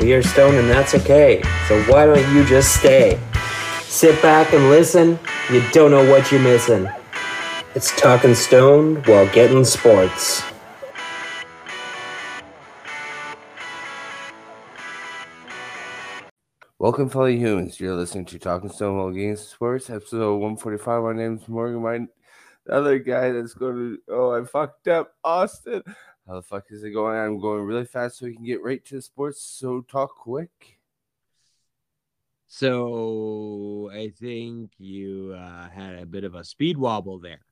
We are stoned and that's okay. So why don't you just stay? Sit back and listen. You don't know what you're missing. It's Talking Stone while getting sports. Welcome, fellow humans. You're listening to Talking Stone while getting sports, episode 145. My name's Morgan. The other guy that's going to... Oh, I fucked up. Austin. How the fuck is it going? I'm going really fast so we can get right to the sports, so talk quick. So, I think you had a bit of a speed wobble there.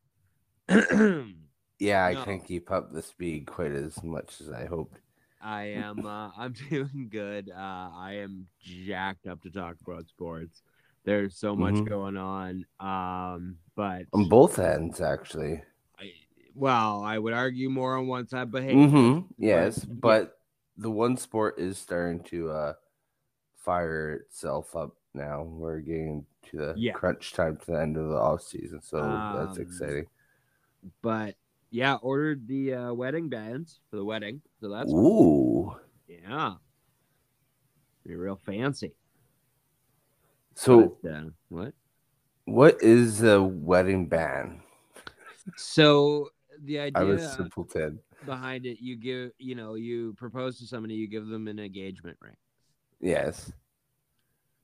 Yeah, I can't keep up the speed quite as much as I hoped. I'm doing good. I am jacked up to talk about sports. There's so much going on. But on both ends, actually. I would argue more on one side, but hey. Yes, but the one sport is starting to fire itself up now. We're getting to the crunch time to the end of the offseason, so that's exciting. But, yeah, ordered the wedding bands for the wedding. So that's cool. Yeah. Be real fancy. So, but, what is a wedding band? So... The idea behind it, you propose to somebody, you give them an engagement ring. Yes.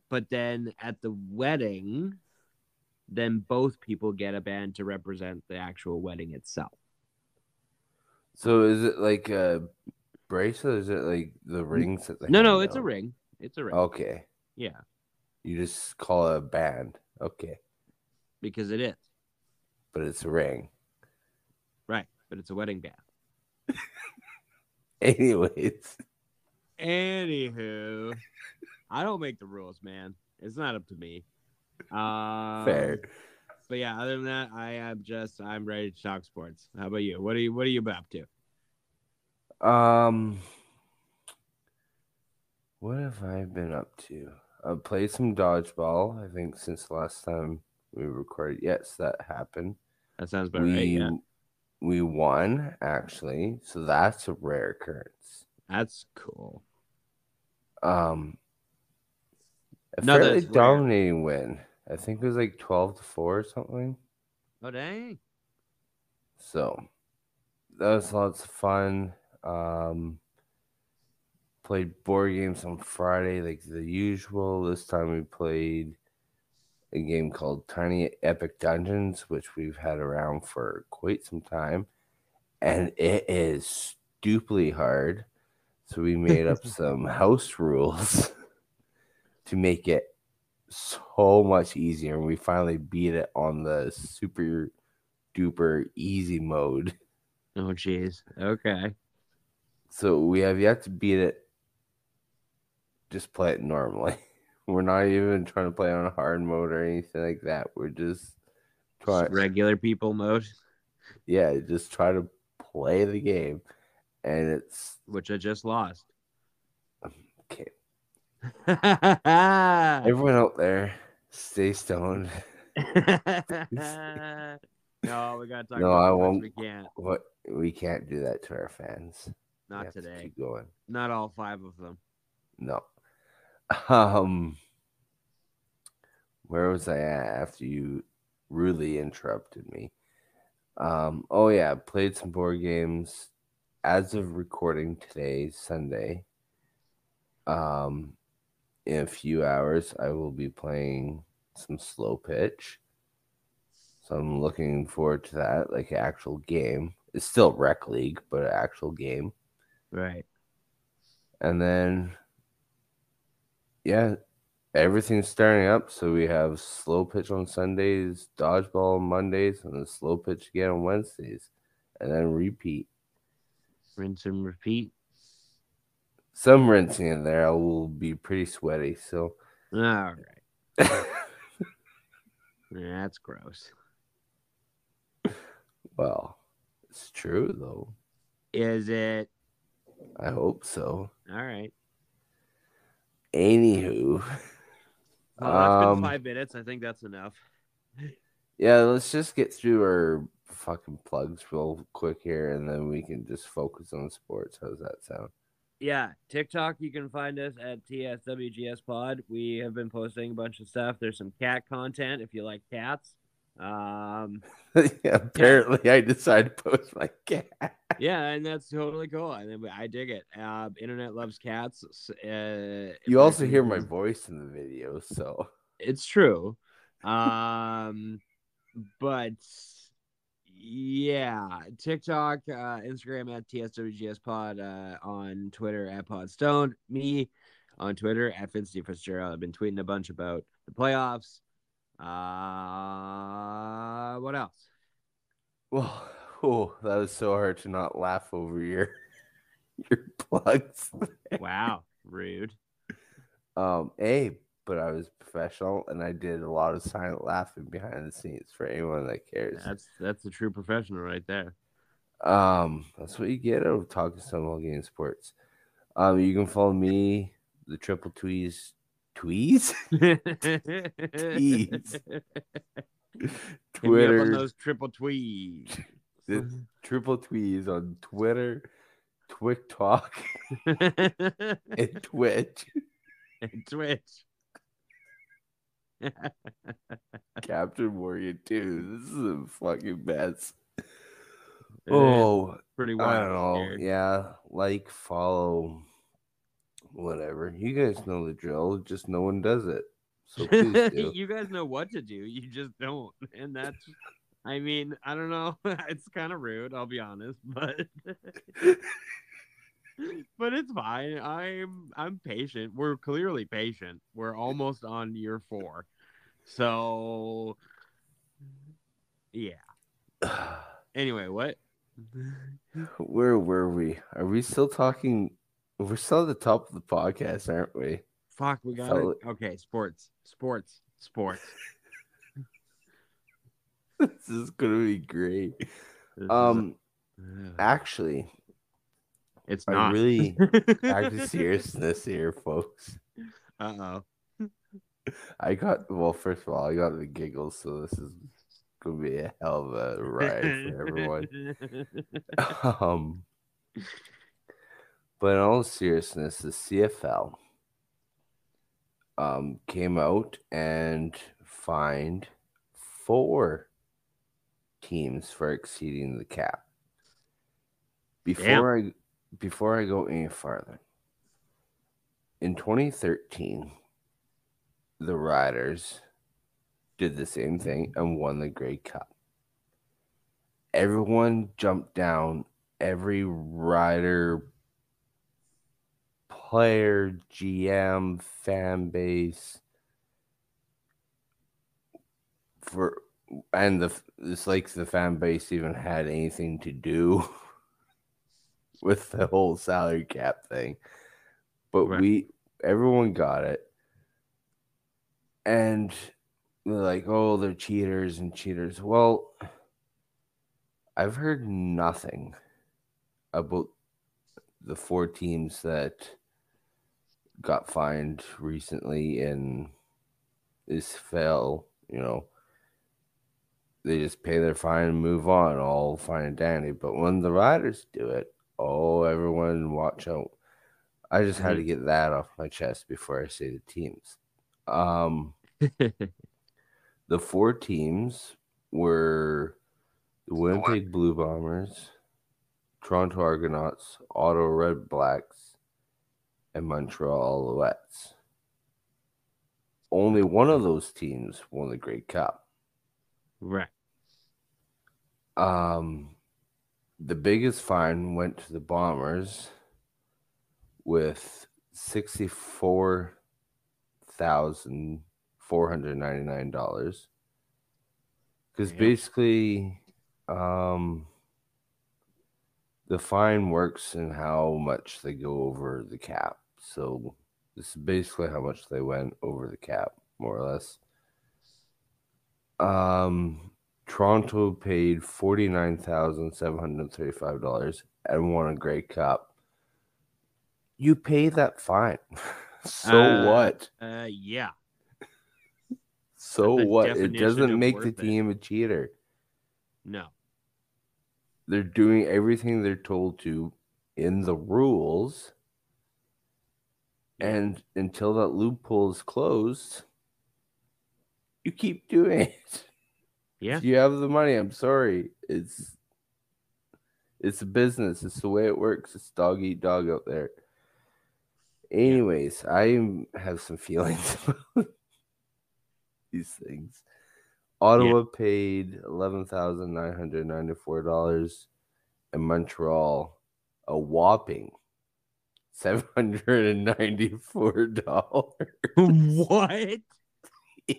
But then at the wedding, then both people get a band to represent the actual wedding itself. So is it like a bracelet? Is it like the rings? No, it's a ring. It's a ring. Okay. Yeah. You just call it a band. Okay. Because it is. But it's a ring. Right, but it's a wedding band. Anywho, I don't make the rules, man. It's not up to me. Fair. But yeah, other than that, I'm ready to talk sports. How about you? What are you up to? What have I been up to? I've played some dodgeball, I think, since the last time we recorded. Yes, that happened. That sounds about right, yeah. We won, actually, so that's a rare occurrence. That's cool. Fairly dominating win. I think it was like 12-4 or something. Oh, dang. So, that was lots of fun. Played board games on Friday like the usual. This time we played a game called Tiny Epic Dungeons, which we've had around for quite some time. And it is stupidly hard. So we made up some house rules to make it so much easier. And we finally beat it on the super duper easy mode. Oh, geez. Okay. So we have yet to beat it. Just play it normally. We're not even trying to play on hard mode or anything like that. We're just trying regular people mode. Yeah, just try to play the game, and it's which I just lost. Okay. Everyone out there, stay stoned. No, we gotta talk. No, I won't. We can't. What? We can't do that to our fans. Not today. To keep going. Not all five of them. No. Where was I at after you really interrupted me? Played some board games. As of recording today, Sunday, in a few hours, I will be playing some slow pitch. So I'm looking forward to that, like an actual game. It's still rec league, but an actual game. Right. And then... Yeah, everything's starting up. So we have slow pitch on Sundays, dodgeball on Mondays, and then slow pitch again on Wednesdays. And then repeat. Rinse and repeat. Some rinsing in there. I will be pretty sweaty. So. All right. That's gross. Well, it's true, though. Is it? I hope so. All right. Anywho, that's been 5 minutes. I think that's enough. Yeah, let's just get through our fucking plugs real quick here, and then we can just focus on sports. How's that sound? Yeah, TikTok, you can find us at TSWGS Pod. We have been posting a bunch of stuff. There's some cat content if you like cats. Apparently I decided to post my cat. Yeah, and that's totally cool. I dig it. Internet loves cats. You also hear my voice in the video, so it's true. But yeah, TikTok, Instagram at TSWGS Pod, on Twitter at Podstone, me on Twitter at Finsty Fitzgerald. I've been tweeting a bunch about the playoffs. What else? Well, that was so hard to not laugh over your plugs. Wow, rude. But I was professional, and I did a lot of silent laughing behind the scenes for anyone that cares. That's a true professional right there. That's what you get out of Talking Stone while getting sports. You can follow me, the Triple Tweez? Twitter. Hit me up on those Triple Tweez. The Triple Tweez on Twitter, TikTok, and Twitch. Captain Warrior 2. This is a fucking mess. Pretty wild. I don't know. Here. Yeah, follow, whatever. You guys know the drill. Just no one does it. So please do. You guys know what to do. You just don't. And that's, I don't know. It's kind of rude, I'll be honest, but it's fine. I'm patient. We're clearly patient. We're almost on year 4. So yeah. Anyway, what? Where were we? Are we still talking? We're still at the top of the podcast, aren't we? Fuck, we got it. Okay, sports. This is gonna be great. Actually, it's not. I'm really back to seriousness here, folks. Uh-oh. First of all, I got the giggles, so this is going to be a hell of a ride for everyone. But in all seriousness, the CFL came out and fined 4 teams for exceeding the cap. Before I go any farther, in 2013, the Riders did the same thing and won the Grey Cup. Everyone jumped down. Every Rider, player, GM, fan base, the fan base even had anything to do with the whole salary cap thing. But right. Everyone got it. And they're like, oh, they're cheaters and cheaters. Well, I've heard nothing about the 4 teams that got fined recently and this fell, They just pay their fine and move on, all fine and dandy. But when the Riders do it, everyone watch out. I just had to get that off my chest before I say the teams. The 4 teams were the Winnipeg Blue Bombers, Toronto Argonauts, Ottawa Red Blacks, and Montreal Alouettes. Only one of those teams won the Grey Cup. Right. The biggest fine went to the Bombers with $64,499. Because basically, the fine works in how much they go over the cap. So this is basically how much they went over the cap, more or less. Toronto paid $49,735 and won a Grey Cup. You pay that fine. So what? Yeah. So what? It doesn't make the team a cheater. No. They're doing everything they're told to in the rules And until that loophole is closed, you keep doing it. Yeah. You have the money. I'm sorry. It's a business. It's the way it works. It's dog eat dog out there. Anyways, I have some feelings about these things. Ottawa paid $11,994 and Montreal a whopping $794. What? Yes.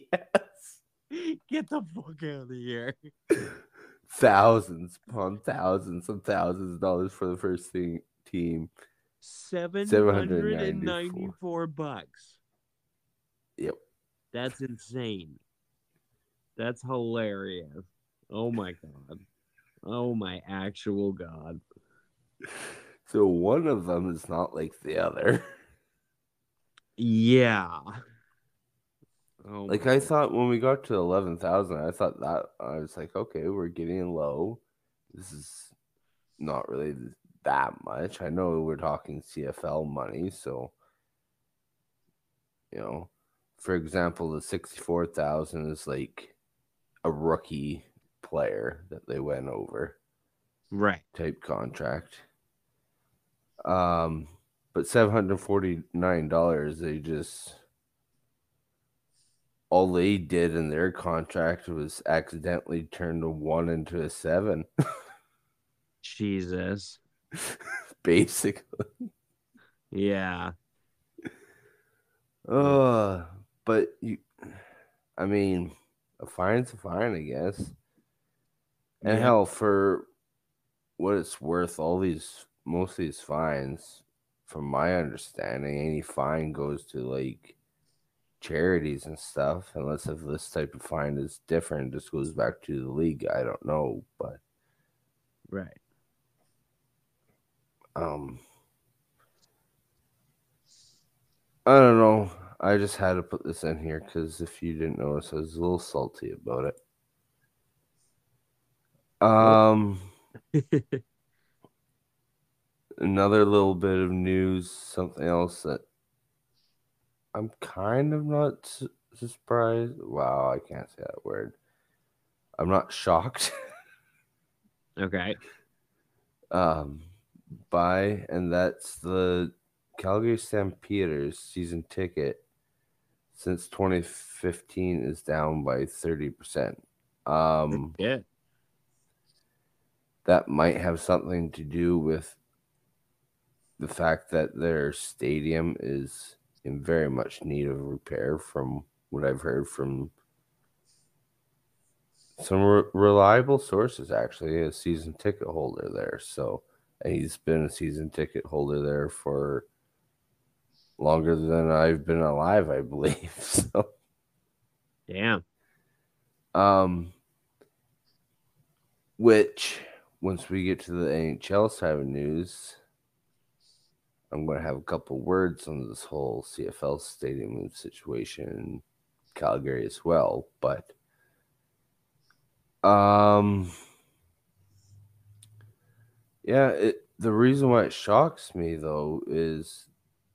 Get the fuck out of here. Thousands upon thousands and thousands of dollars for the first team. $794. Yep. That's insane. That's hilarious. Oh my God. Oh my actual God. So one of them is not like the other. Yeah. Oh, like I thought when we got to 11,000, I thought that I was like, okay, we're getting low. This is not really that much. I know we're talking CFL money, so you know, for example, the 64,000 is like a rookie player that they went over, right? Type contract. But $749, all they did in their contract was accidentally turn a 1 into a 7. Jesus. Basically. Yeah. But a fine's a fine, I guess. And hell, for what it's worth, most of these fines, from my understanding, any fine goes to like charities and stuff, unless if this type of fine is different, just goes back to the league. I don't know, but right. I don't know. I just had to put this in here because if you didn't notice, I was a little salty about it. Another little bit of news, something else that I'm kind of not surprised. Wow, I can't say that word. I'm not shocked. Okay. And that's the Calgary Stampeders season ticket since 2015 is down by 30%. Yeah. That might have something to do with the fact that their stadium is in very much need of repair, from what I've heard from some reliable sources, actually, a season ticket holder there. So, and he's been a season ticket holder there for longer than I've been alive, I believe. So, damn. Which, once we get to the NHL side of news, I'm going to have a couple words on this whole CFL stadium situation in Calgary as well. But the reason why it shocks me, though, is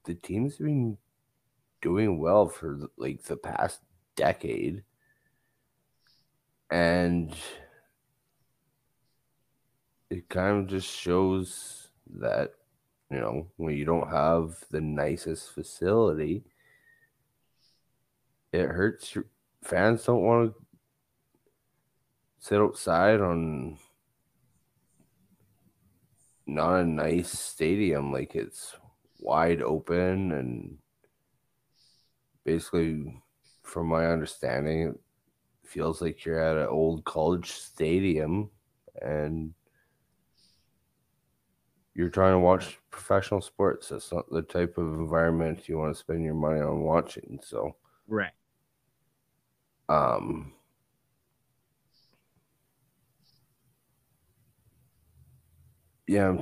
the team's been doing well for like the past decade. And it kind of just shows that, you know, when you don't have the nicest facility, it hurts. Fans don't want to sit outside on not a nice stadium. Like, it's wide open, and basically, from my understanding, it feels like you're at an old college stadium and you're trying to watch professional sports. That's not the type of environment you want to spend your money on watching. So, right. I'm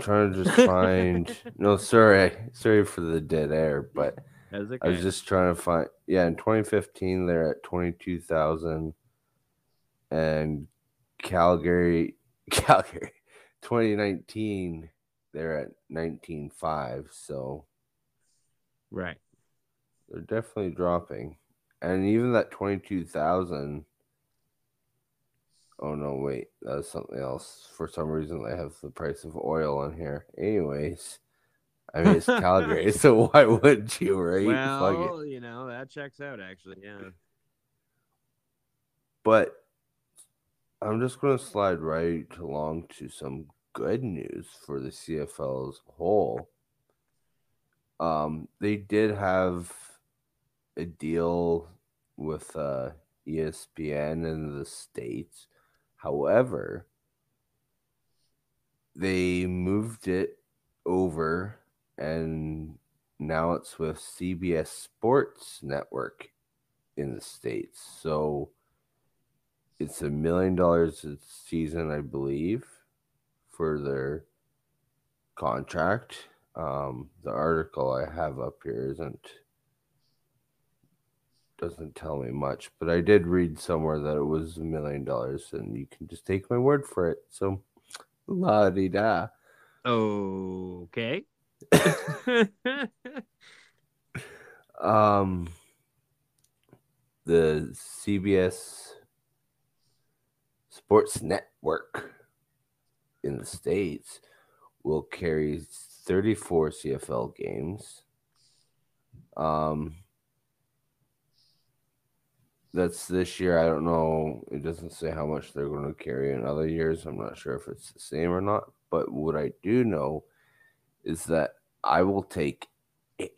trying to just find. No, sorry for the dead air, but okay. I was just trying to find. Yeah, in 2015, they're at 22,000, and Calgary, 2019. They're at 19.5, so right. They're definitely dropping. And even that 22,000. Oh, no, wait. That's something else. For some reason, they have the price of oil on here. Anyways, I mean, it's Calgary, so why wouldn't you, right? Well, you know, that checks out, actually, yeah. But I'm just going to slide right along to some good news for the CFL as a whole. They did have a deal with ESPN in the States. However, they moved it over, and now it's with CBS Sports Network in the States. So it's $1 million a season, I believe, for their contract. The article I have up here doesn't tell me much, but I did read somewhere that it was $1 million, and you can just take my word for it. So, la di da. Okay. The CBS Sports Network in the States will carry 34 CFL games. That's this year. I don't know. It doesn't say how much they're going to carry in other years. I'm not sure if it's the same or not. But what I do know is that I will take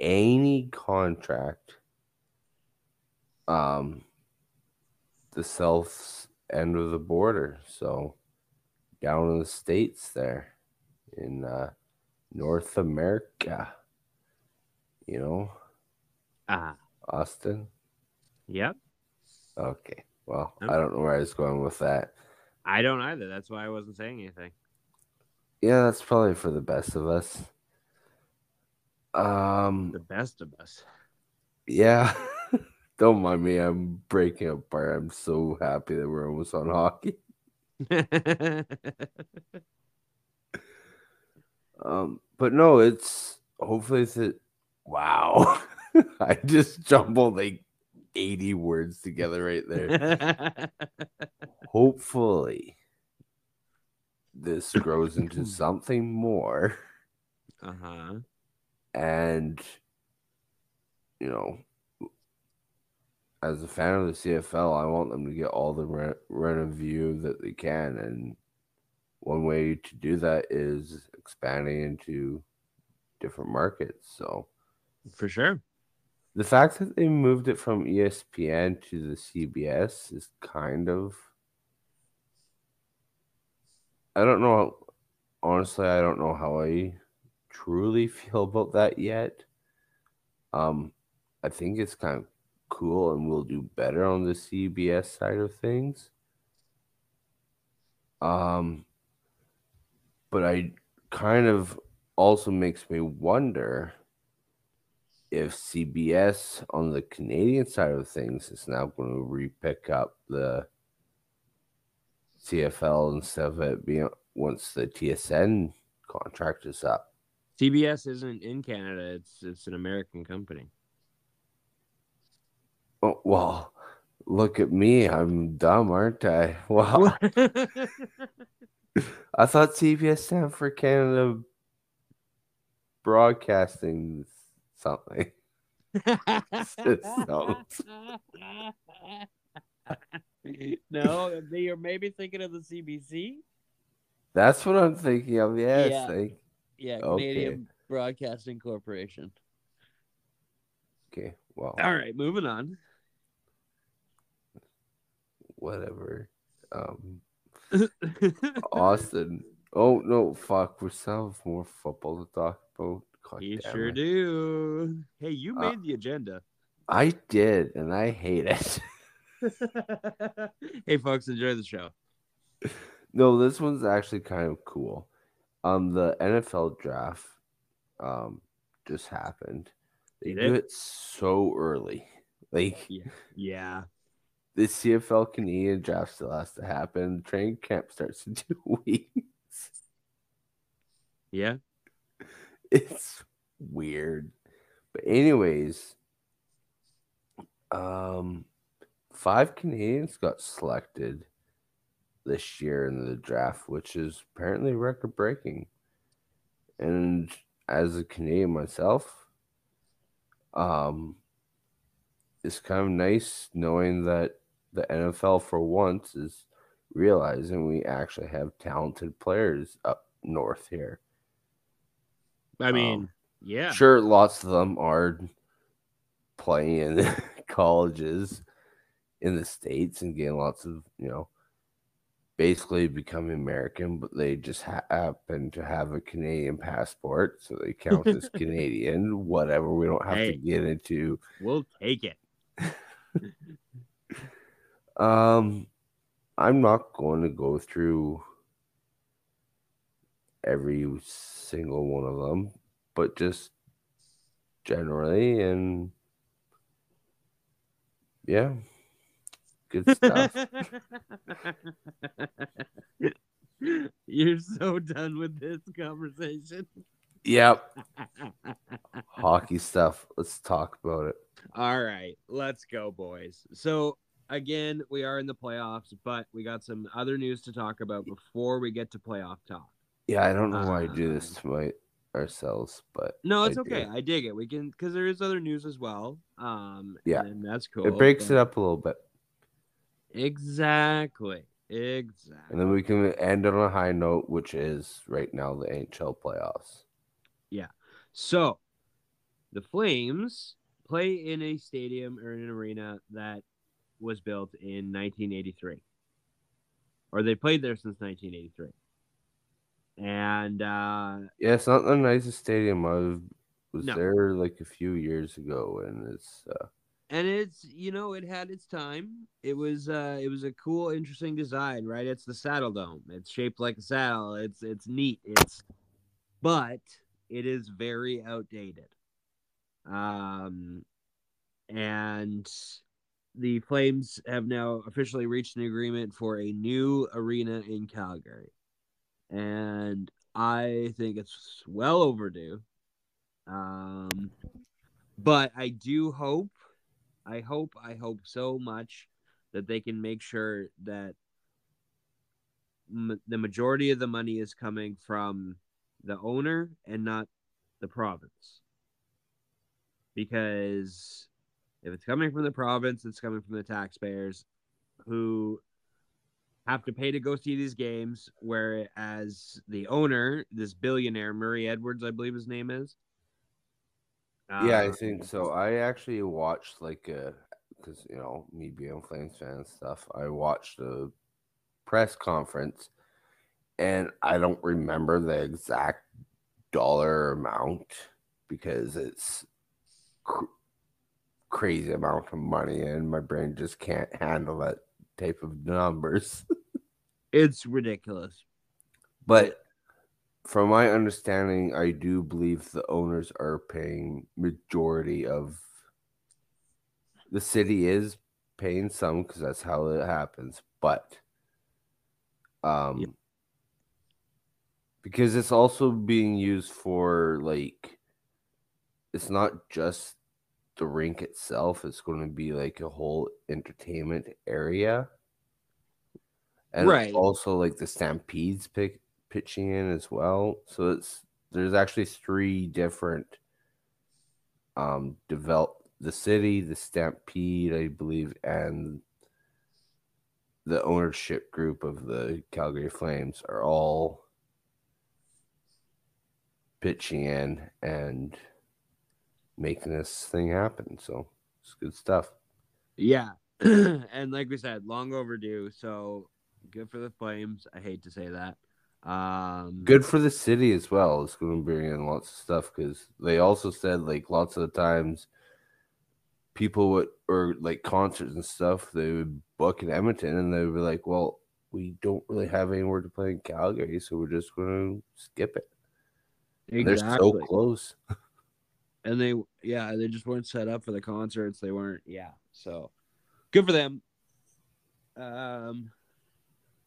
any contract the south end of the border. So down in the States there in North America, you know, Austin. Yep. Okay. Well, I don't know where I was going with that. I don't either. That's why I wasn't saying anything. Yeah, that's probably for the best of us. The best of us. Yeah. Don't mind me. I'm breaking apart. I'm so happy that we're almost on hockey. But no, it's hopefully wow. I just jumbled 80 words together right there. Hopefully this grows into something more. And you know, as a fan of the CFL, I want them to get all the revenue that they can, and one way to do that is expanding into different markets. So for sure, the fact that they moved it from ESPN to the CBS is kind of... I don't know. Honestly, I don't know how I truly feel about that yet. I think it's kind of cool, and we'll do better on the CBS side of things. But I kind of also makes me wonder if CBS on the Canadian side of things is now going to re-pick up the CFL instead of it being once the TSN contract is up. CBS isn't in Canada. It's an American company. Oh, well, look at me. I'm dumb, aren't I? Wow. I thought CBS stand for Canada Broadcasting something. No, you're maybe thinking of the CBC. That's what I'm thinking of. Yeah, Canadian Broadcasting Corporation. Okay, well. All right, moving on. Whatever. Austin. Oh, no, fuck. We still have more football to talk about. You sure do. Hey, you made the agenda. I did, and I hate it. Hey, folks, enjoy the show. No, this one's actually kind of cool. The NFL draft just happened. They do it so early. Yeah. The CFL Canadian draft still has to happen. Training camp starts in 2 weeks. Yeah. It's weird. But anyways, Five Canadians got selected this year in the draft, which is apparently record-breaking. And as a Canadian myself, it's kind of nice knowing that the NFL for once is realizing we actually have talented players up north here. I mean, yeah. Sure, lots of them are playing in colleges in the States and getting lots of, you know, basically becoming American, but they just happen to have a Canadian passport, so they count as Canadian, whatever. We don't have to get into. We'll take it. I'm not going to go through every single one of them, but just generally, and yeah, good stuff. You're so done with this conversation. Yep. Hockey stuff. Let's talk about it. All right, let's go, boys. So again, we are in the playoffs, but we got some other news to talk about before we get to playoff talk. Yeah, I don't know why I do this to ourselves, but no, it's okay. I dig it. We can, because there is other news as well. Yeah, and that's cool. It breaks it up a little bit. Exactly. And then we can end on a high note, which is right now the NHL playoffs. Yeah. So the Flames play in a stadium or an arena that was built in 1983, or they played there since 1983. And yeah, it's not the nicest stadium. I was there like a few years ago, and it's you know, it had its time. It was a cool, interesting design, right? It's the Saddle Dome. It's shaped like a saddle. It's neat. But it is very outdated. And the Flames have now officially reached an agreement for a new arena in Calgary. And I think it's well overdue. But I do hope, I hope so much that they can make sure that the majority of the money is coming from the owner and not the province. Because if it's coming from the province, it's coming from the taxpayers who have to pay to go see these games, whereas the owner, this billionaire, Murray Edwards, I believe his name is. Yeah, I think so. I actually watched because, you know, me being a Flames fan and stuff, I watched a press conference, and I don't remember the exact dollar amount because it's crazy amount of money, and my brain just can't handle that type of numbers. It's ridiculous. But from my understanding, I do believe the owners are paying majority of the city is paying some, because that's how it happens. But because it's also being used for, like, it's not just the rink itself, is going to be like a whole entertainment area. And right. Also like the Stampede's pitching in as well. So there's actually three different the city, the Stampede, I believe, and the ownership group of the Calgary Flames are all pitching in and making this thing happen. So it's good stuff. Yeah. And like we said, long overdue. So good for the Flames. I hate to say that. Good for the city as well. It's going to bring in lots of stuff, because they also said, like, lots of the times people would, or like concerts and stuff, they would book in Edmonton and they would be like, well, we don't really have anywhere to play in Calgary, so we're just going to skip it. Exactly. They're so close. And they just weren't set up for the concerts. They weren't, so good for them.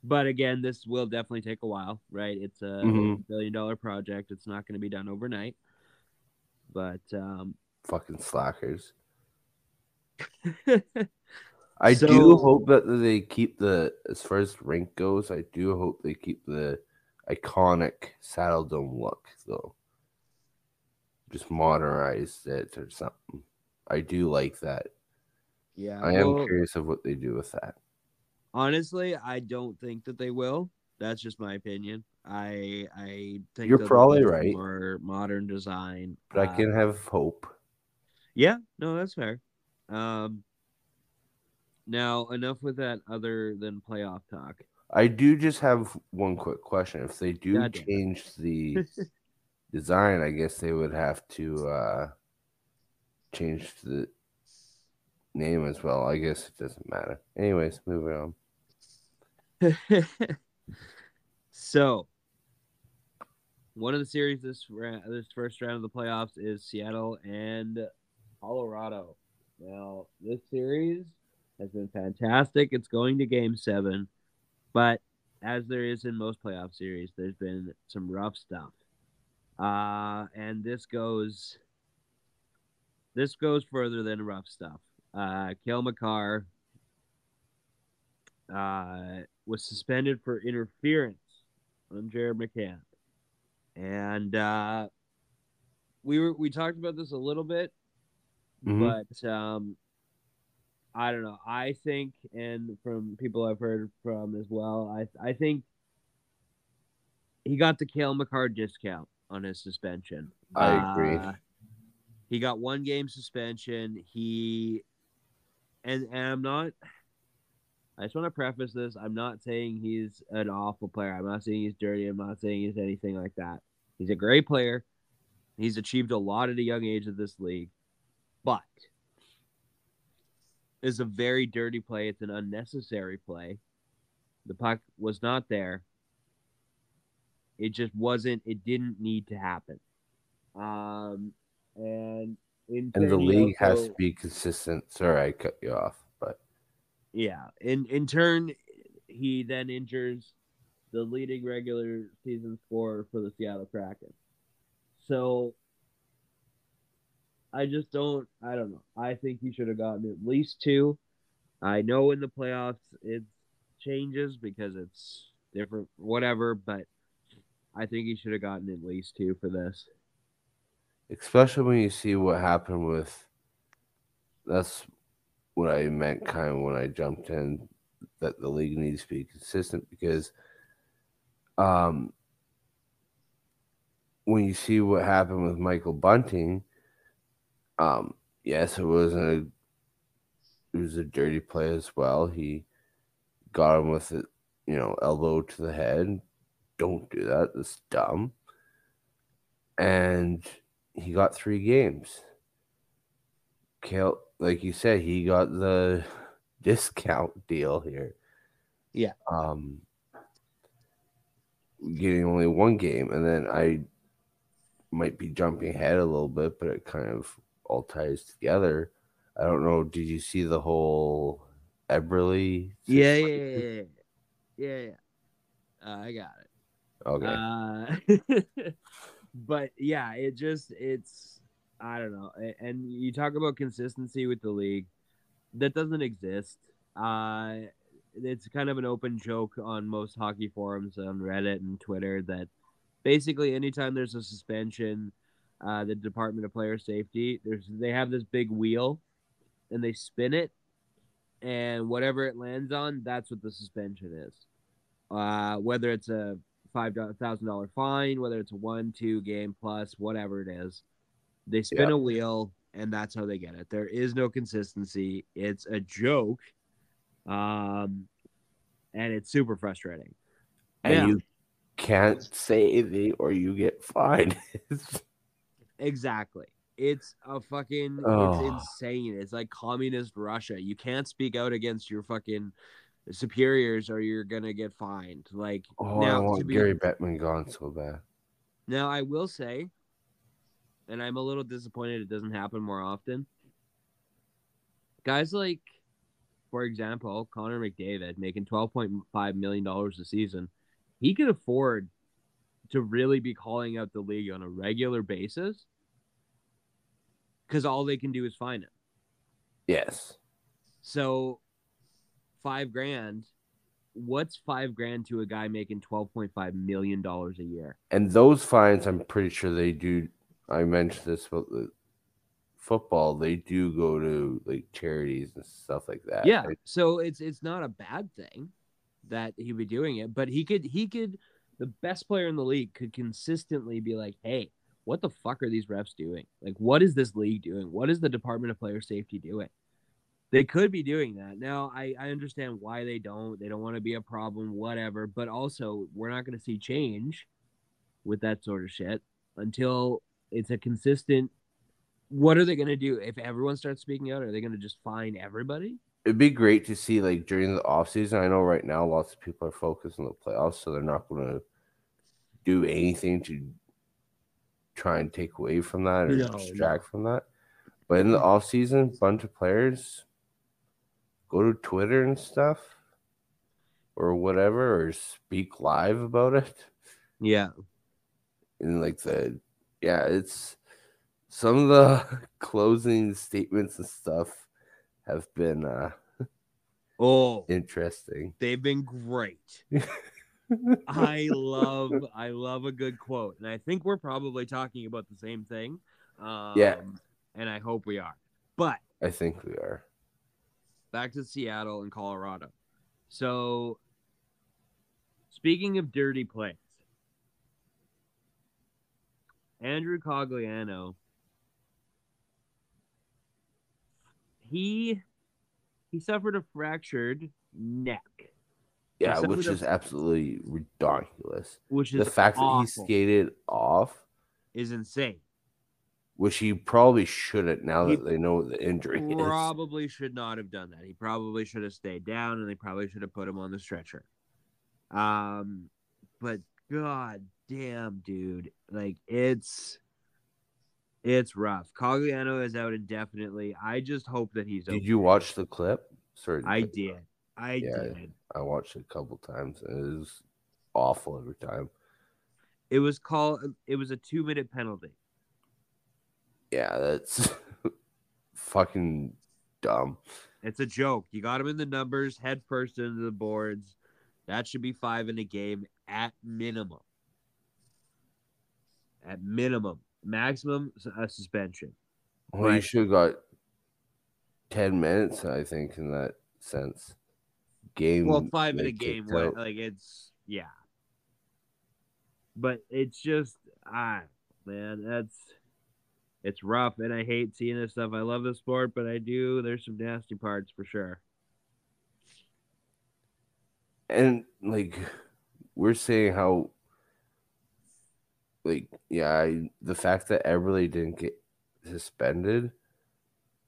But again, this will definitely take a while, right? It's a $1 billion project. It's not going to be done overnight. But fucking slackers. I do hope that they keep the, as far as rink goes, I do hope they keep the iconic Saddle Dome look, though. Just modernize it or something. I do like that. Yeah, I am curious of what they do with that. Honestly, I don't think that they will. That's just my opinion. I think you're probably right. More modern design, but I can have hope. Yeah, no, that's fair. Now, enough with that other than playoff talk. I do just have one quick question. If they do change the design, I guess they would have to change the name as well. I guess it doesn't matter. Anyways, moving on. So, one of the series this first round of the playoffs is Seattle and Colorado. Now, this series has been fantastic. It's going to Game 7. But as there is in most playoff series, there's been some rough stuff. And this goes further than rough stuff. Cale Makar was suspended for interference on Jared McCann. And we talked about this a little bit, but I don't know. I think, and from people I've heard from as well, I think he got the Cale Makar discount on his suspension. I agree. He got 1-game suspension. And I'm not. I just want to preface this. I'm not saying he's an awful player. I'm not saying he's dirty. I'm not saying he's anything like that. He's a great player. He's achieved a lot at a young age of this league. But it's a very dirty play. It's an unnecessary play. The puck was not there. It just wasn't. It didn't need to happen. And the league has to be consistent. Sorry, I cut you off. Yeah, in turn, he then injures the leading regular season scorer for the Seattle Kraken. So, I don't know. I think he should have gotten at least 2. I know in the playoffs it changes because it's different, whatever, but I think he should have gotten at least 2 for this. Especially when you see what happened with... That's what I meant kind of when I jumped in, that the league needs to be consistent, because when you see what happened with Michael Bunting, yes, it was a dirty play as well. He got him with elbow to the head. Don't do that. That's dumb. And he got 3 games. Cale, like you said, he got the discount deal here. Yeah. Getting only 1 game. And then I might be jumping ahead a little bit, but it kind of all ties together. I don't know. Did you see the whole Eberle? Yeah. I got it. Okay. But, yeah, it's... I don't know. And you talk about consistency with the league. That doesn't exist. It's kind of an open joke on most hockey forums on Reddit and Twitter that basically anytime there's a suspension, the Department of Player Safety, they have this big wheel and they spin it. And whatever it lands on, that's what the suspension is. Whether it's a $5,000 fine, whether it's a 1-2 game plus, whatever it is. They spin a wheel, and that's how they get it. There is no consistency. It's a joke, and it's super frustrating. And you can't say anything or you get fined. Exactly. It's a fucking... Oh. It's insane. It's like communist Russia. You can't speak out against your fucking superiors or you're going to get fined. Like, I want Gary Bettman gone so bad. Now, I will say... And I'm a little disappointed it doesn't happen more often. Guys like, for example, Connor McDavid making $12.5 million a season. He could afford to really be calling out the league on a regular basis because all they can do is fine him. Yes. So $5 grand, what's $5 grand to a guy making $12.5 million a year? And those fines, I'm pretty sure they do. I mentioned this about the football. They do go to like charities and stuff like that. Yeah. Right? So it's not a bad thing that he would be doing it, but he could, the best player in the league could consistently be like, hey, what the fuck are these refs doing? Like, what is this league doing? What is the Department of Player Safety doing? They could be doing that. Now, I understand why they don't. They don't want to be a problem, whatever. But also, we're not going to see change with that sort of shit until it's a consistent. What are they going to do? If everyone starts speaking out, are they going to just fine everybody? It'd be great to see, like, during the offseason. I know right now lots of people are focused on the playoffs, so they're not going to do anything to try and take away from that or distract from that. But in the offseason, a bunch of players go to Twitter and stuff or whatever, or speak live about it. Yeah. And like it's some of the closing statements and stuff have been interesting. They've been great. I love a good quote. And I think we're probably talking about the same thing. Yeah. And I hope we are. But I think we are. Back to Seattle and Colorado. So, speaking of dirty plays, Andrew Cogliano, he suffered a fractured neck. Yeah, which is absolutely ridiculous. Which is the fact awful. That he skated off is insane. Which he probably shouldn't now that they know what the injury is. He probably should not have done that. He probably should have stayed down, and they probably should have put him on the stretcher. But god damn, dude, like it's rough. Cogliano is out indefinitely. I just hope that he's okay. Did you watch the clip? Sorry, I did. I did. I watched it a couple times. It was awful every time. It was a 2-minute penalty. Yeah, that's fucking dumb. It's a joke. You got him in the numbers, head first into the boards. That should be 5 in a game at minimum. At minimum. Maximum, a suspension. Well, you should have got 10 minutes, I think, in that sense. Game. Well, 5 in a game. Right? Like, it's, yeah. But it's just, man, that's... It's rough, and I hate seeing this stuff. I love the sport, but I do. There's some nasty parts for sure. And, like, we're saying how, like, yeah, the fact that Eberle didn't get suspended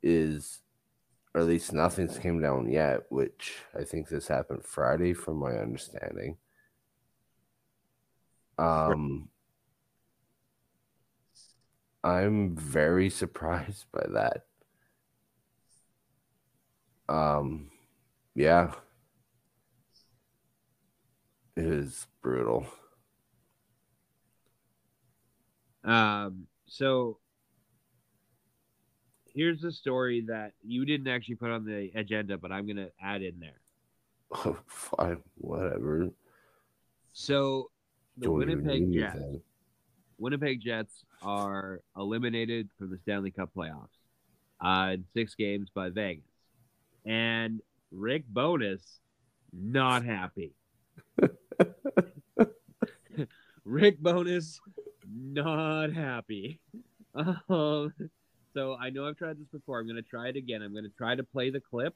is, or at least nothing's came down yet, which I think this happened Friday from my understanding. I'm very surprised by that. Yeah. It is brutal. So here's the story that you didn't actually put on the agenda, but I'm going to add in there. Oh, fine. Whatever. So the Winnipeg Jets are eliminated from the Stanley Cup playoffs in 6 games by Vegas. And Rick Bowness, not happy. Rick Bowness, not happy. So I know I've tried this before. I'm going to try it again. I'm going to try to play the clip.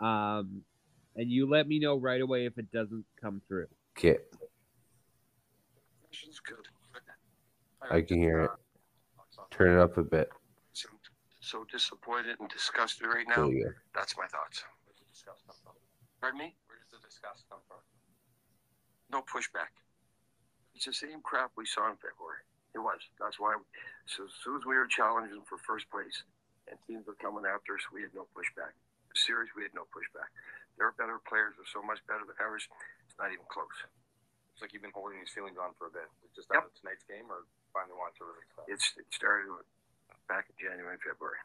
And you let me know right away if it doesn't come through. Okay. I can hear it. Turn it up a bit. So disappointed and disgusted right now. That's my thoughts. Where does the disgust come from? Pardon me? Where does the disgust come from? No pushback. It's the same crap we saw in February. It was. That's why. So as soon as we were challenging for first place and teams were coming after us, we had no pushback. The series, we had no pushback. They're better players. They're so much better than ours. It's not even close. It's like you've been holding these feelings on for a bit. It's just out of tonight's game or... Finally want to really it started back in January, February.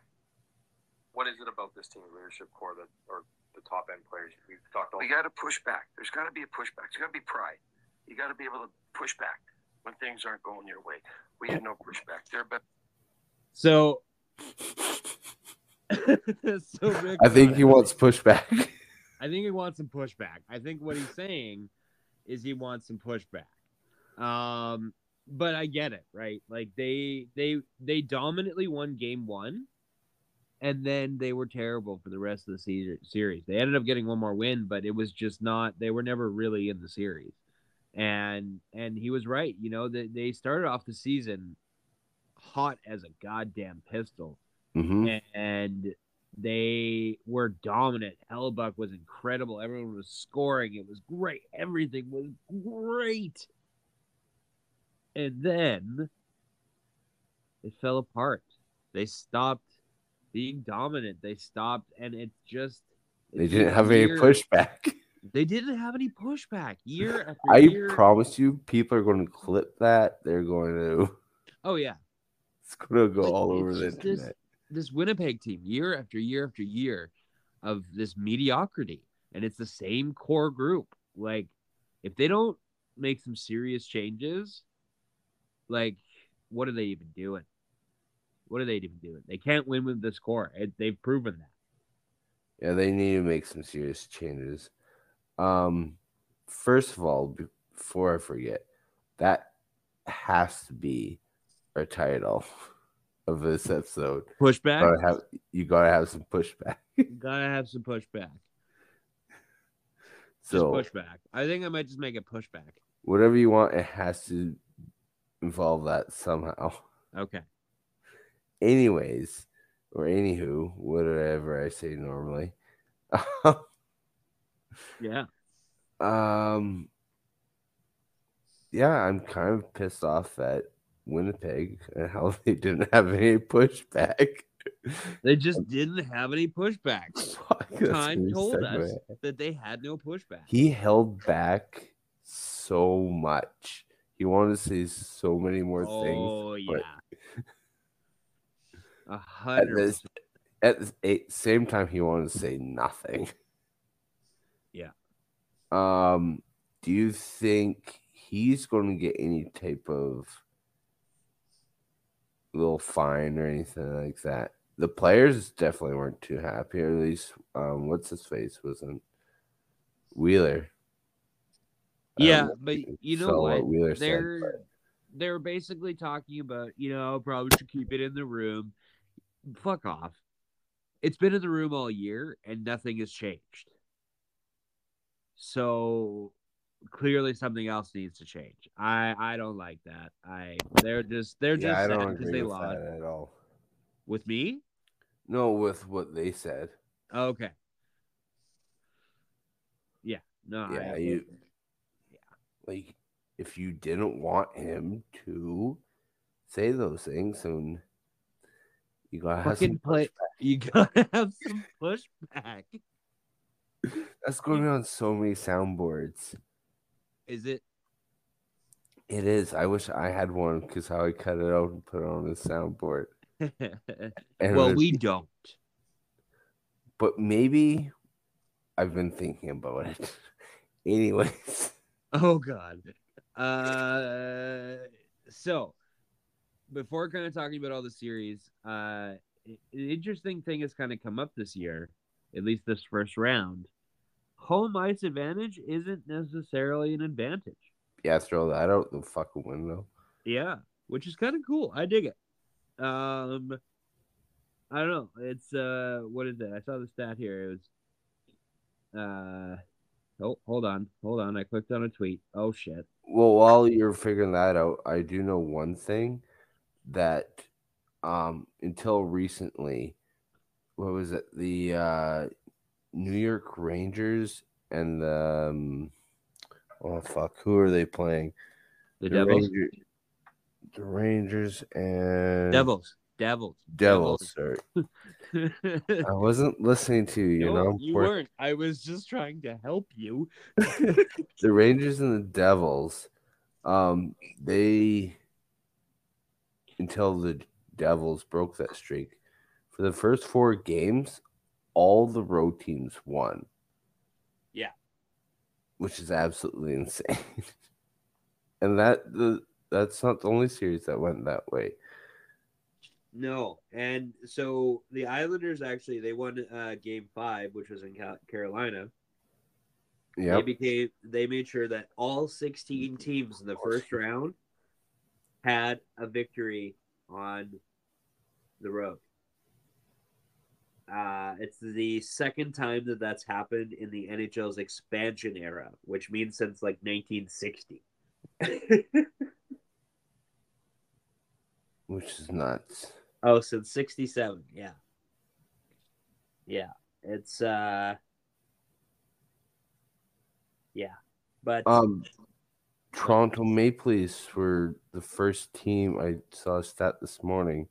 what is it about this team leadership core that, or the top end players we've talked about? We got to push back. There's got to be a pushback. There's got to be pride. You got to be able to push back when things aren't going your way. We had no pushback there, but so. I think he wants pushback. I think he wants some pushback. I think what he's saying is he wants some pushback. But I get it, right? Like they dominantly won game one, and then they were terrible for the rest of the series. They ended up getting one more win, but it was just not. They were never really in the series. And he was right. You know, they started off the season hot as a goddamn pistol. Mm-hmm. And they were dominant. Hellebuyck was incredible. Everyone was scoring. It was great. Everything was great. And then it fell apart. They stopped being dominant. They stopped, and it just... They didn't have any pushback. They didn't have any pushback year after year. I promise you, people are going to clip that. They're going to... Oh, yeah. It's going to go all over the internet. This Winnipeg team, year after year after year of this mediocrity, and it's the same core group. Like, if they don't make some serious changes, like, what are they even doing? What are they even doing? They can't win with this core. They've proven that. Yeah, they need to make some serious changes. First of all, before I forget, that has to be our title of this episode. Pushback? You gotta have some pushback. Gotta have some pushback. So just pushback. I think I might just make it pushback. Whatever you want, it has to involve that somehow. Okay. Anyways, or anywho, whatever I say normally. Yeah. Yeah, I'm kind of pissed off that Winnipeg and how they didn't have any pushback. They just didn't have any pushback. Time told us that they had no pushback. He held back so much. He wanted to say so many more things. Oh, yeah. 100%. At the same time, he wanted to say nothing. Yeah. Do you think he's going to get any type of little fine or anything like that? The players definitely weren't too happy, or at least what's his face wasn't. Wheeler. Yeah, but you know what? Wheeler they're basically talking about, you know, probably should keep it in the room. Fuck off. It's been in the room all year and nothing has changed. So clearly something else needs to change. I don't like that. They're just sad because they lost. At all. With me? No, with what they said. Okay. Yeah. No. Yeah. Like, if you didn't want him to say those things, and you gotta have some pushback. You gotta have some pushback. That's going on so many soundboards. Is it? It is. I wish I had one because how I cut it out and put it on the soundboard. Well, we don't. But maybe I've been thinking about it. Anyways. Oh, God. So, before kind of talking about all the series, an interesting thing has kind of come up this year, at least this first round. Home ice advantage isn't necessarily an advantage. Yeah, throw that out the fucking window. Yeah, which is kind of cool. I dig it. I don't know. It's, what is it? I saw the stat here. It was, oh, hold on. I clicked on a tweet. Oh, shit. Well, while you're figuring that out, I do know one thing that, until recently, what was it? The, New York Rangers and the who are they playing? The Devils. The Rangers and Devils. Devils, sorry. I wasn't listening to you. No, you weren't. I was just trying to help you. The Rangers and the Devils. Until the Devils broke that streak for the first four games, all the road teams won. Yeah. Which is absolutely insane. And that's not the only series that went that way. No. And so the Islanders, actually, they won game 5, which was in Carolina. Yeah. They made sure that all 16 teams in the first round had a victory on the road. It's the second time that that's happened in the NHL's expansion era, which means since like 1960. Which is nuts. Oh, since 67. Yeah. Yeah. It's, yeah. But Toronto Maple Leafs were the first team. I saw a stat this morning.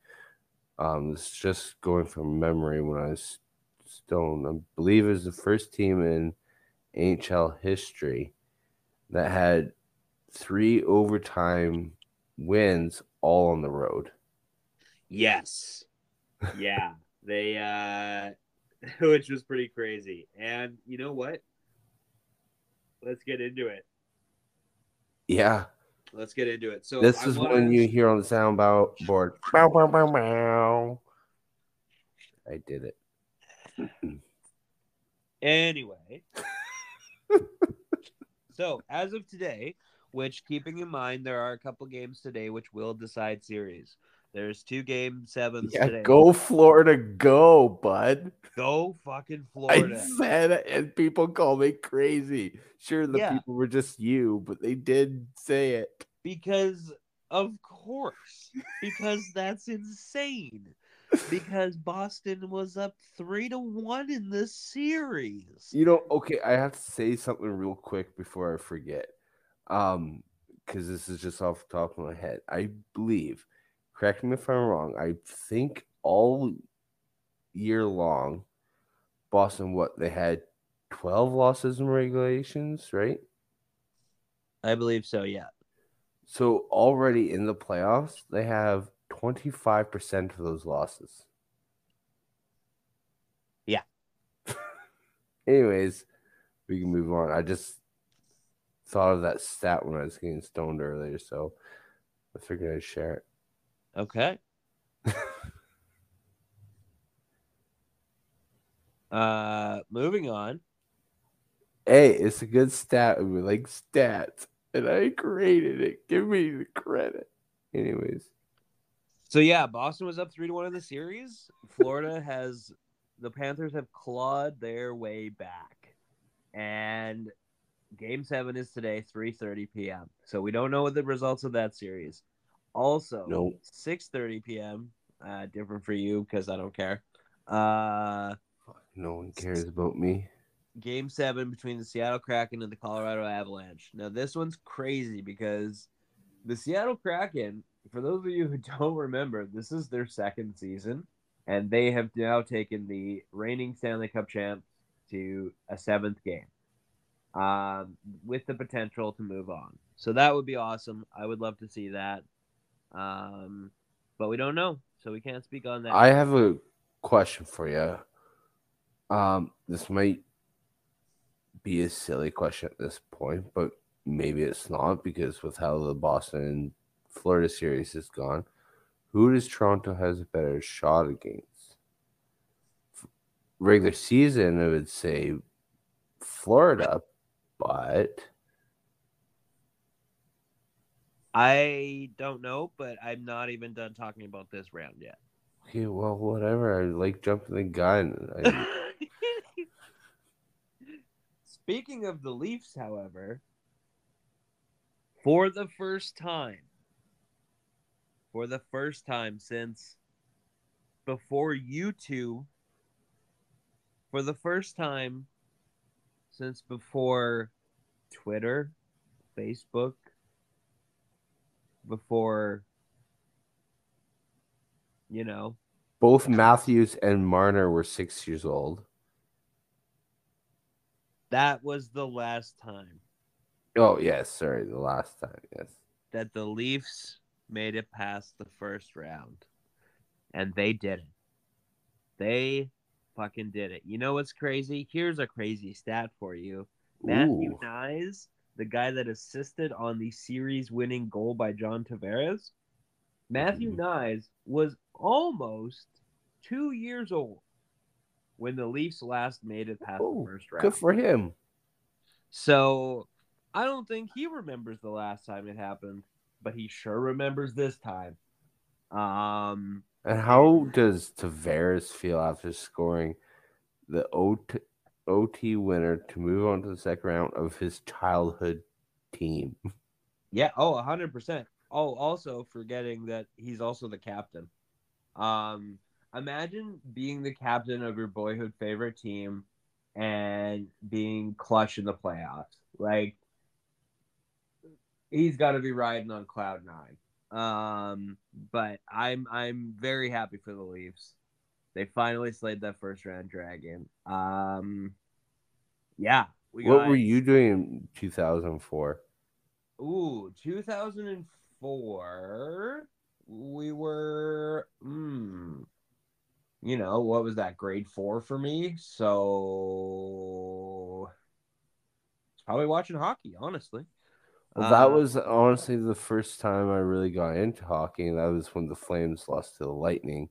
This is just going from memory when I was stoned. I believe it was the first team in NHL history that had 3 overtime wins all on the road. Yes. Yeah. Which was pretty crazy. And you know what? Let's get into it. Yeah. Let's get into it. So this is when you hear on the soundboard, bow, bow, bow, bow. I did it. Anyway. So as of today, which keeping in mind, there are a couple games today which will decide series. There's 2 game 7s today. Go Florida, go, bud. Go fucking Florida. I said it, and people call me crazy. Sure, the people were just you, but they did say it. Because, of course. Because that's insane. Because Boston was up 3-1 in this series. You know, okay, I have to say something real quick before I forget. Because this is just off the top of my head. I believe... Correct me if I'm wrong. I think all year long, Boston, they had 12 losses in regulations, right? I believe so, yeah. So already in the playoffs, they have 25% of those losses. Yeah. Anyways, we can move on. I just thought of that stat when I was getting stoned earlier, so I figured I'd share it. Okay. Moving on. Hey, it's a good stat. We like stats, and I created it. Give me the credit. Anyways. So yeah, Boston was up 3-1 in the series. Florida the Panthers have clawed their way back, and Game 7 is today, 3:30 p.m. So we don't know what the results of that series. Also, 6:30 p.m., different for you because I don't care. No one cares about me. Game 7 between the Seattle Kraken and the Colorado Avalanche. Now, this one's crazy because the Seattle Kraken, for those of you who don't remember, this is their second season, and they have now taken the reigning Stanley Cup champ to a 7th game with the potential to move on. So that would be awesome. I would love to see that. But we don't know, so we can't speak on that. I have a question for you. This might be a silly question at this point, but maybe it's not because with how the Boston Florida series is gone, who does Toronto has a better shot against? Regular season, I would say Florida, but I don't know, but I'm not even done talking about this round yet. Okay, well, whatever. I like jumping the gun. Speaking of the Leafs, however, for the first time since before you two, for the first time since before Twitter, Facebook, before, you know, both Matthews and Marner were 6 years old. That was the last time. Oh, yes. Sorry. The last time. Yes. That the Leafs made it past the first round. And they did it. They fucking did it. You know what's crazy? Here's a crazy stat for you. Matthew Knies, the guy that assisted on the series-winning goal by John Tavares, Matthew Knies was almost 2 years old when the Leafs last made it past the first round. Good for him. So I don't think he remembers the last time it happened, but he sure remembers this time. And how does Tavares feel after scoring the OT winner to move on to the second round of his childhood team? Yeah, 100%. Oh, also forgetting that he's also the captain. Imagine being the captain of your boyhood favorite team and being clutch in the playoffs. Like, he's got to be riding on cloud nine. But I'm very happy for the Leafs. They finally slayed that first round dragon. What were you doing in 2004? 2004. We were, what was that, grade 4 for me? So probably watching hockey, honestly. Well, that was honestly the first time I really got into hockey, and that was when the Flames lost to the Lightning.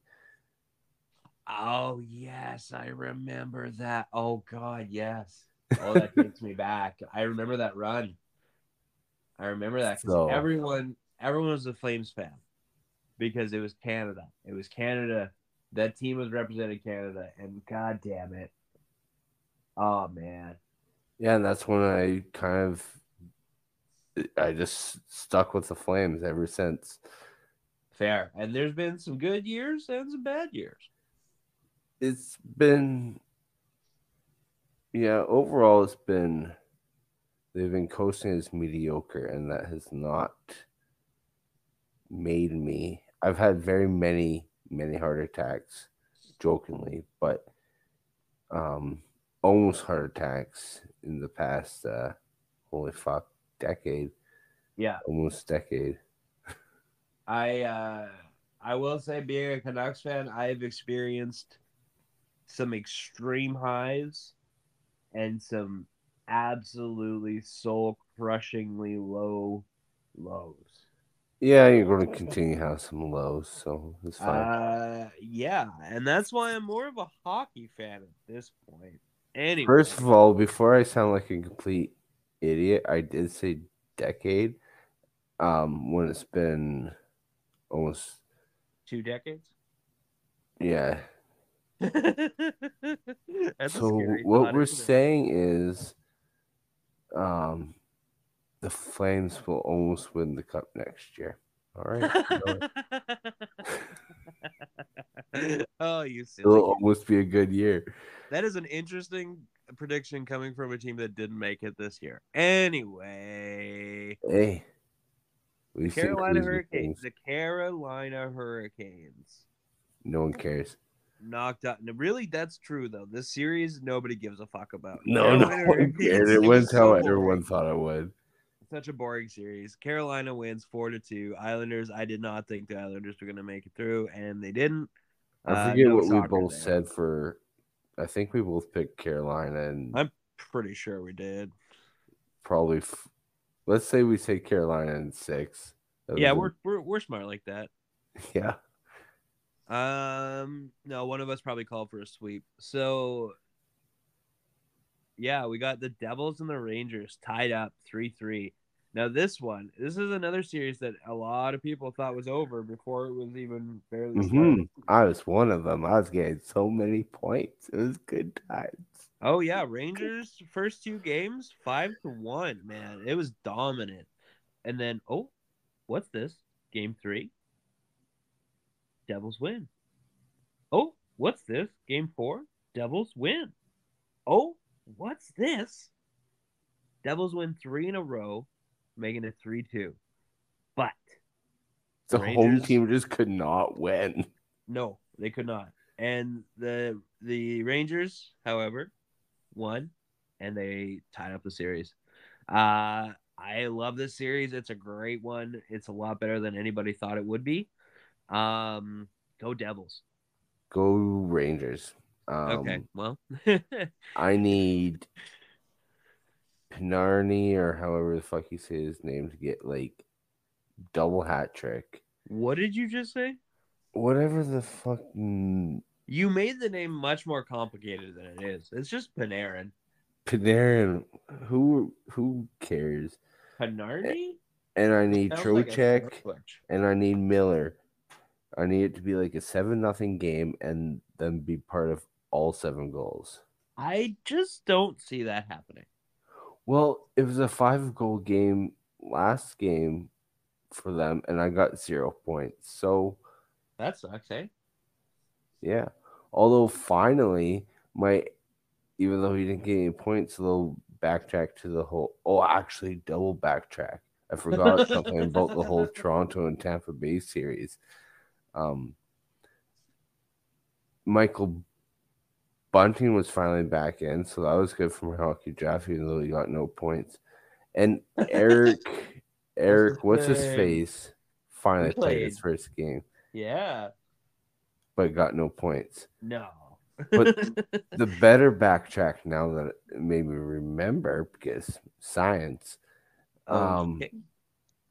Oh, yes, I remember that. Oh, God, yes. Oh, that takes me back. I remember that run. I remember that because everyone was a Flames fan because it was Canada. It was Canada. That team was representing Canada, and God damn it. Oh, man. Yeah, and that's when I just stuck with the Flames ever since. Fair. And there's been some good years and some bad years. It's been, overall it's been, they've been coasting as mediocre, and that has not made me. I've had very many heart attacks, jokingly, but almost heart attacks in the past, holy fuck, decade. Yeah. Almost decade. I will say, being a Canucks fan, I've experienced some extreme highs and some absolutely soul-crushingly low lows. Yeah, you're going to continue to have some lows, so it's fine. Yeah, and that's why I'm more of a hockey fan at this point. Anyway. First of all, before I sound like a complete idiot, I did say decade when it's been almost 2 decades. Yeah. So what we're saying is the Flames will almost win the cup next year. All right. Oh, you silly. It'll almost be a good year. That is an interesting prediction coming from a team that didn't make it this year. Anyway. Hey. The Carolina Hurricanes. No one cares. Knocked out. No, really, that's true, though. This series, nobody gives a fuck about. No one cares. It wins how everyone thought it would. Such a boring series. Carolina wins 4-2. Islanders, I did not think the Islanders were going to make it through, and they didn't. I forget what we both said for. I think we both picked Carolina. And I'm pretty sure we did. Probably. Let's say we take Carolina in 6. Yeah, we're smart like that. Yeah. No, one of us probably called for a sweep. So, yeah, we got the Devils and the Rangers tied up 3-3. Now, this is another series that a lot of people thought was over before it was even barely started. I was one of them. I was getting so many points. It was good times. Oh, yeah. Rangers, first 2 games, 5-1, man. It was dominant. And then, what's this? Game 3. Devils win. Oh, what's this? Game 4. Devils win. Oh, what's this? Devils win 3 in a row, making it 3-2. But the Rangers, home team just could not win. No, they could not. And the Rangers, however, won, and they tied up the series. I love this series. It's a great one. It's a lot better than anybody thought it would be. Go Devils. Go Rangers. Okay, well. I need Panarin, or however the fuck you say his name, to get, like, double hat trick. What did you just say? Whatever the fucking... You made the name much more complicated than it is. It's just Panarin. Panarin. Who cares? Panarin? And I need Trocheck, and I need Miller. I need it to be like a 7-0 game and then be part of all 7 goals. I just don't see that happening. Well, it was a 5-goal game last game for them, and I got 0 points. So that sucks, eh? Yeah. Although finally, even though he didn't get any points, they'll backtrack to the whole... Oh, actually, double backtrack. I forgot something about the whole Toronto and Tampa Bay series. Michael Bunting was finally back in, so that was good for my hockey draft, even though he got no points. And Eric, what's his face? Finally played his first game. Yeah. But got no points. No. But the better backtrack, now that it made me remember, because science. Okay.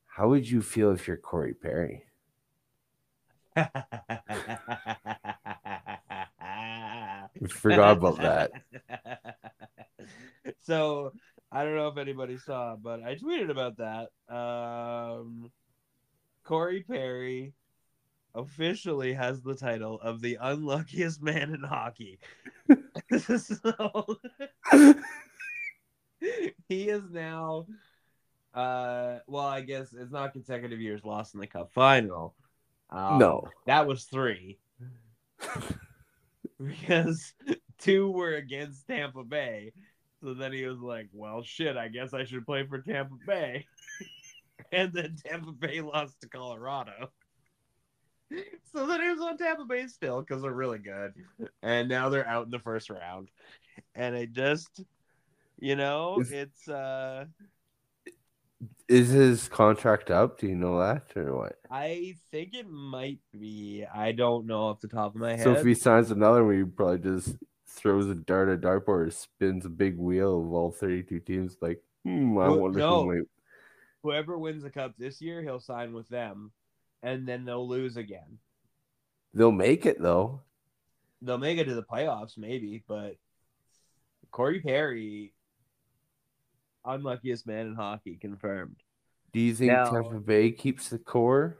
How would you feel if you're Corey Perry? We forgot about that. So I don't know if anybody saw, but I tweeted about that. Corey Perry officially has the title of the unluckiest man in hockey. So he is now, well, I guess it's not consecutive years lost in the Cup final. No, that was 3 because 2 were against Tampa Bay. So then he was like, well, shit, I guess I should play for Tampa Bay. And then Tampa Bay lost to Colorado. So then he was on Tampa Bay still because they're really good. And now they're out in the first round. And I just, you know, Is his contract up? Do you know that or what? I think it might be. I don't know off the top of my head. So if he signs another one, he probably just throws a dart at dartboard, spins a big wheel of all 32 teams. Like, I wonder. No. Whoever wins the Cup this year, he'll sign with them, and then they'll lose again. They'll make it though. They'll make it to the playoffs, maybe. But Corey Perry. Unluckiest man in hockey, confirmed. Do you think now, Tampa Bay keeps the core?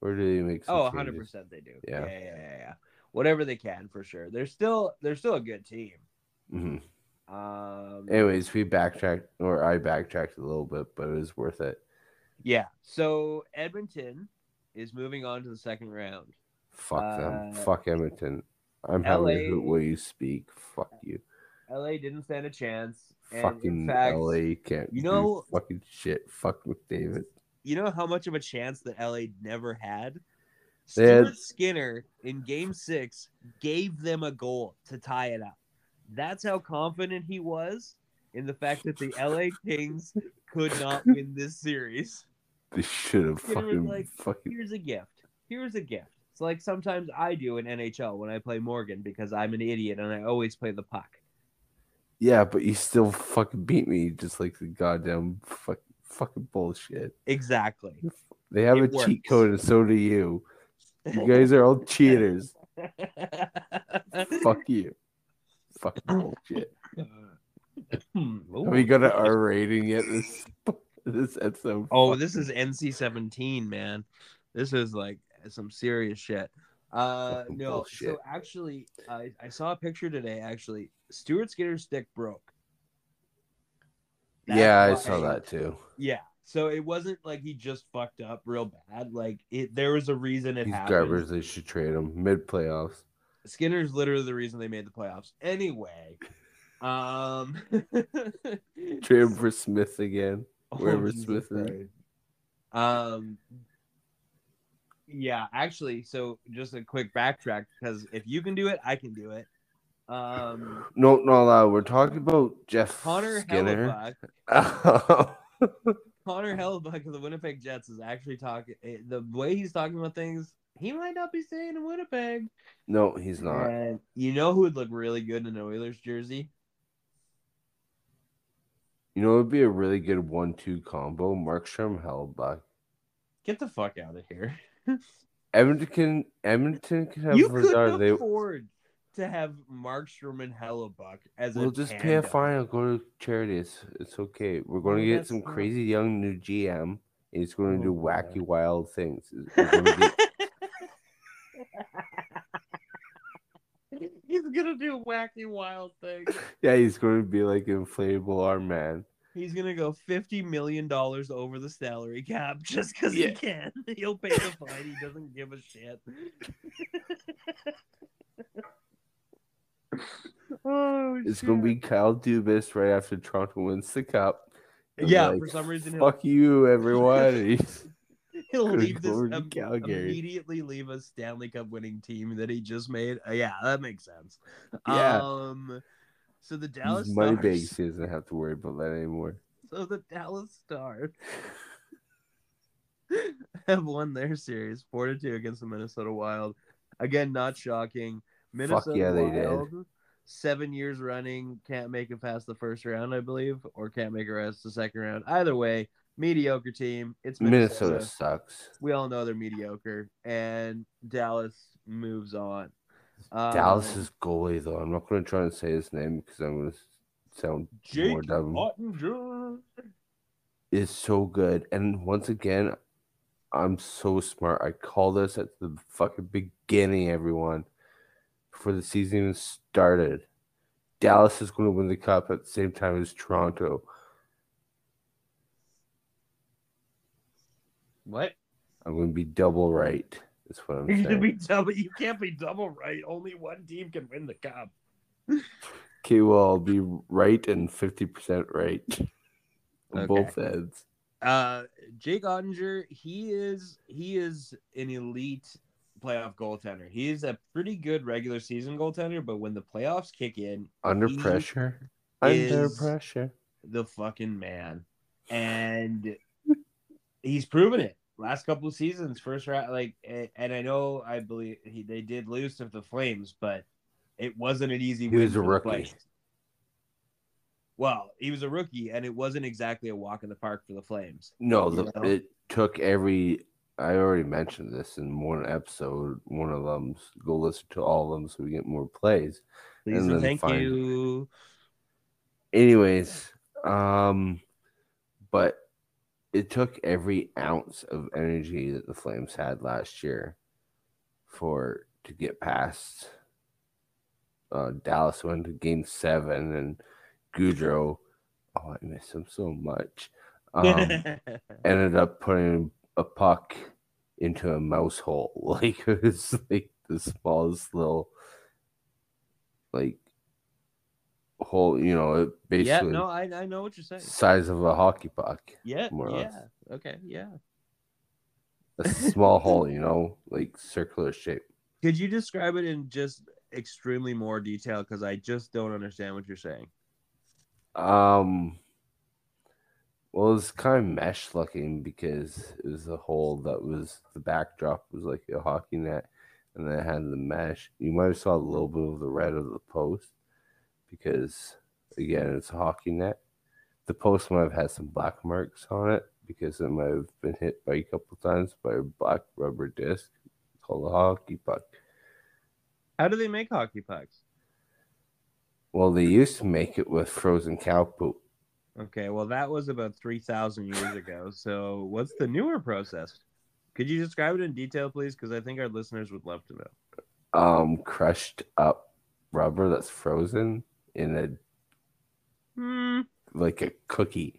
Or do they make some 100% changes? They do. Yeah. Yeah. Whatever they can, for sure. They're still a good team. Mm-hmm. Anyways, we backtracked, or I backtracked a little bit, but it was worth it. Yeah. So, Edmonton is moving on to the second round. Fuck them. Fuck Edmonton. I'm having a way you speak. Fuck you. LA didn't stand a chance. And fucking fact, LA can't do fucking shit. Fuck McDavid. You know how much of a chance that LA never had? Stuart Skinner in Game 6 gave them a goal to tie it up. That's how confident he was in the fact that the LA Kings could not win this series. They should have fucking... Here's a gift. It's like sometimes I do in NHL when I play Morgan because I'm an idiot and I always play the puck. Yeah, but you still fucking beat me, just like the goddamn fucking bullshit. Exactly. They have a cheat code, and so do you. You guys are all cheaters. Fuck you. Fucking bullshit. Have we got an R rating yet? This episode. Oh, this is NC-17, man. This is like some serious shit. No, bullshit. So actually, I saw a picture today, actually. Stuart Skinner's stick broke. I saw that too. Yeah, so it wasn't like he just fucked up real bad. Like, there was a reason it happened. These drivers, they should trade him mid-playoffs. Skinner's literally the reason they made the playoffs. Anyway. Trade him for Smith again. Wherever Smith is. Yeah, actually, so just a quick backtrack, because if you can do it, I can do it. No, not allowed. We're talking about Connor Skinner. Hellebuyck. Connor Hellebuyck of the Winnipeg Jets is actually talking. The way he's talking about things he might not be staying in Winnipeg. No, he's not. And you know who would look really good in an Oilers jersey? You know, it would be a really good 1-2 combo. Markstrom, Hellebuyck. Get the fuck out of here. Edmonton can have. You could afford to have Markstrom and Hellebuyck as we'll just pay a fine and go to charity. It's okay. We're going to get some crazy young new GM. And he's going to do wacky, wild things. He's going to do wacky, wild things. Yeah, he's going to be like inflatable arm man. He's going to go $50 million over the salary cap just because he can. He'll pay the fine. He doesn't give a shit. Oh, it's going to be Kyle Dubas right after Toronto wins the Cup. And yeah, like, for some reason. Fuck you, everyone. He'll leave this immediately leave a Stanley Cup winning team that he just made. Yeah, that makes sense. Yeah. So the Dallas Stars. Winnipeg doesn't have to worry about that anymore. So the Dallas Stars have won their series 4-2 against the Minnesota Wild. Again, not shocking. Minnesota Wild, they did. 7 years running, can't make it past the first round, I believe, or can't make it past the second round. Either way, mediocre team. It's Minnesota sucks. We all know they're mediocre, and Dallas moves on. Dallas's goalie, though. I'm not going to try and say his name because I'm going to sound Jake more dumb. Ottinger is so good. And once again, I'm so smart. I call this at the fucking beginning, everyone, before the season even started. Dallas is going to win the Cup at the same time as Toronto. What? I'm going to be double right. That's what I'm saying. You can't be double right. Only one team can win the Cup. Okay, well, I'll be right and 50% right on both ends. Jake Ottinger, he is an elite playoff goaltender. He is a pretty good regular season goaltender, but when the playoffs kick in, under pressure, the fucking man, and he's proven it. Last couple of seasons, first round, and I believe they did lose to the Flames, but it wasn't an easy win. He was a rookie. Well, he was a rookie, and it wasn't exactly a walk in the park for the Flames. No, it took every. I already mentioned this in one episode. One of them, go listen to all of them so we get more plays. Please and thank you. Anyways, but. It took every ounce of energy that the Flames had last year to get past Dallas went to Game 7 and Goudreau. Oh, I miss him so much. Ended up putting a puck into a mouse hole. Like it was like the smallest little hole, you know, it basically. Yeah, no, I know what you're saying. Size of a hockey puck. Yeah, more or less. Okay, yeah. A small hole, you know, like circular shape. Could you describe it in just extremely more detail? Because I just don't understand what you're saying. Well, it's kind of mesh looking because it was a hole that was the backdrop was like a hockey net, and then it had the mesh. You might have saw a little bit of the red of the post. Because, again, it's a hockey net. The post might have had some black marks on it because it might have been hit by a couple times by a black rubber disc called a hockey puck. How do they make hockey pucks? Well, they used to make it with frozen cow poop. Okay, well, that was about 3,000 years ago. So what's the newer process? Could you describe it in detail, please? Because I think our listeners would love to know. Crushed up rubber that's frozen in a like a cookie.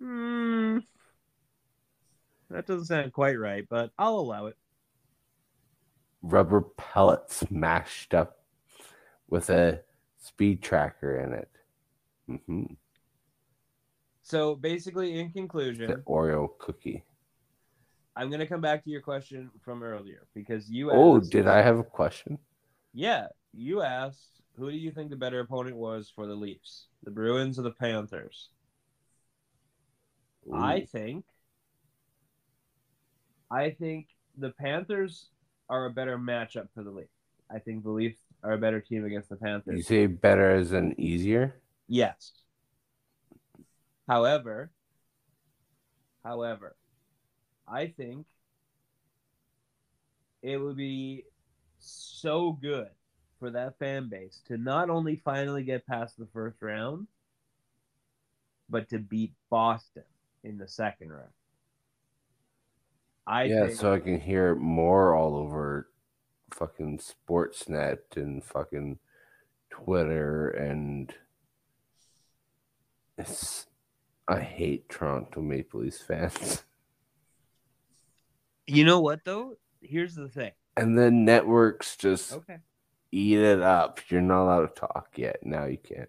That doesn't sound quite right, but I'll allow it. Rubber pellets mashed up with a speed tracker in it. Mm-hmm. So basically, in conclusion, the Oreo cookie. I'm going to come back to your question from earlier because you asked. Oh, did I have a question? Yeah. You asked, who do you think the better opponent was for the Leafs? The Bruins or the Panthers? Ooh. I think the Panthers are a better matchup for the Leafs. I think the Leafs are a better team against the Panthers. You say better as an easier? Yes. However, I think it would be so good for that fan base to not only finally get past the first round, but to beat Boston in the second round. I think so I can hear more all over fucking Sportsnet and fucking Twitter, and I hate Toronto Maple Leafs fans. You know what, though? Here's the thing. And then networks just eat it up. You're not allowed to talk yet. Now you can't.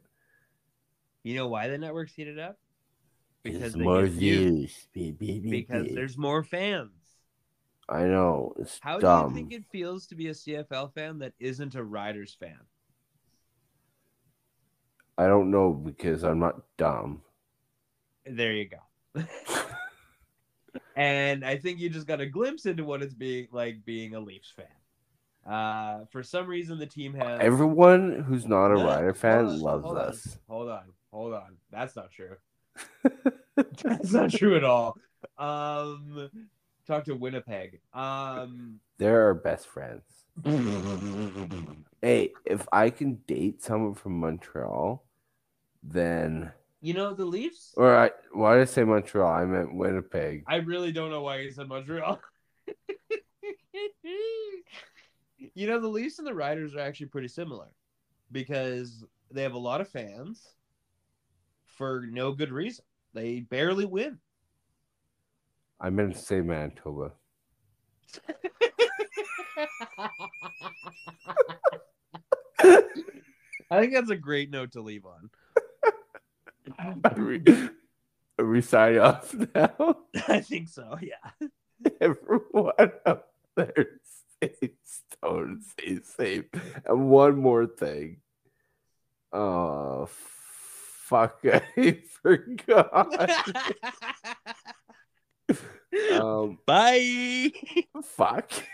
You know why the networks eat it up? Because more views. Because there's more fans. I know. It's How dumb. Do you think it feels to be a CFL fan that isn't a Riders fan? I don't know, because I'm not dumb. There you go. And I think you just got a glimpse into what it's like being a Leafs fan. For some reason, the team has... Everyone who's not a Rider fan loves us. Hold on. That's not true. That's not true at all. Talk to Winnipeg. They're our best friends. Hey, if I can date someone from Montreal, then... You know, the Leafs... Why did I say Montreal? I meant Winnipeg. I really don't know why you said Montreal. You know, the Leafs and the Riders are actually pretty similar, because they have a lot of fans for no good reason. They barely win. I meant to say Manitoba. I think that's a great note to leave on. Are we signing off now? I think so, yeah. Everyone out there, stay stoned, stay safe. And one more thing. Oh, fuck, I forgot. Bye. Fuck.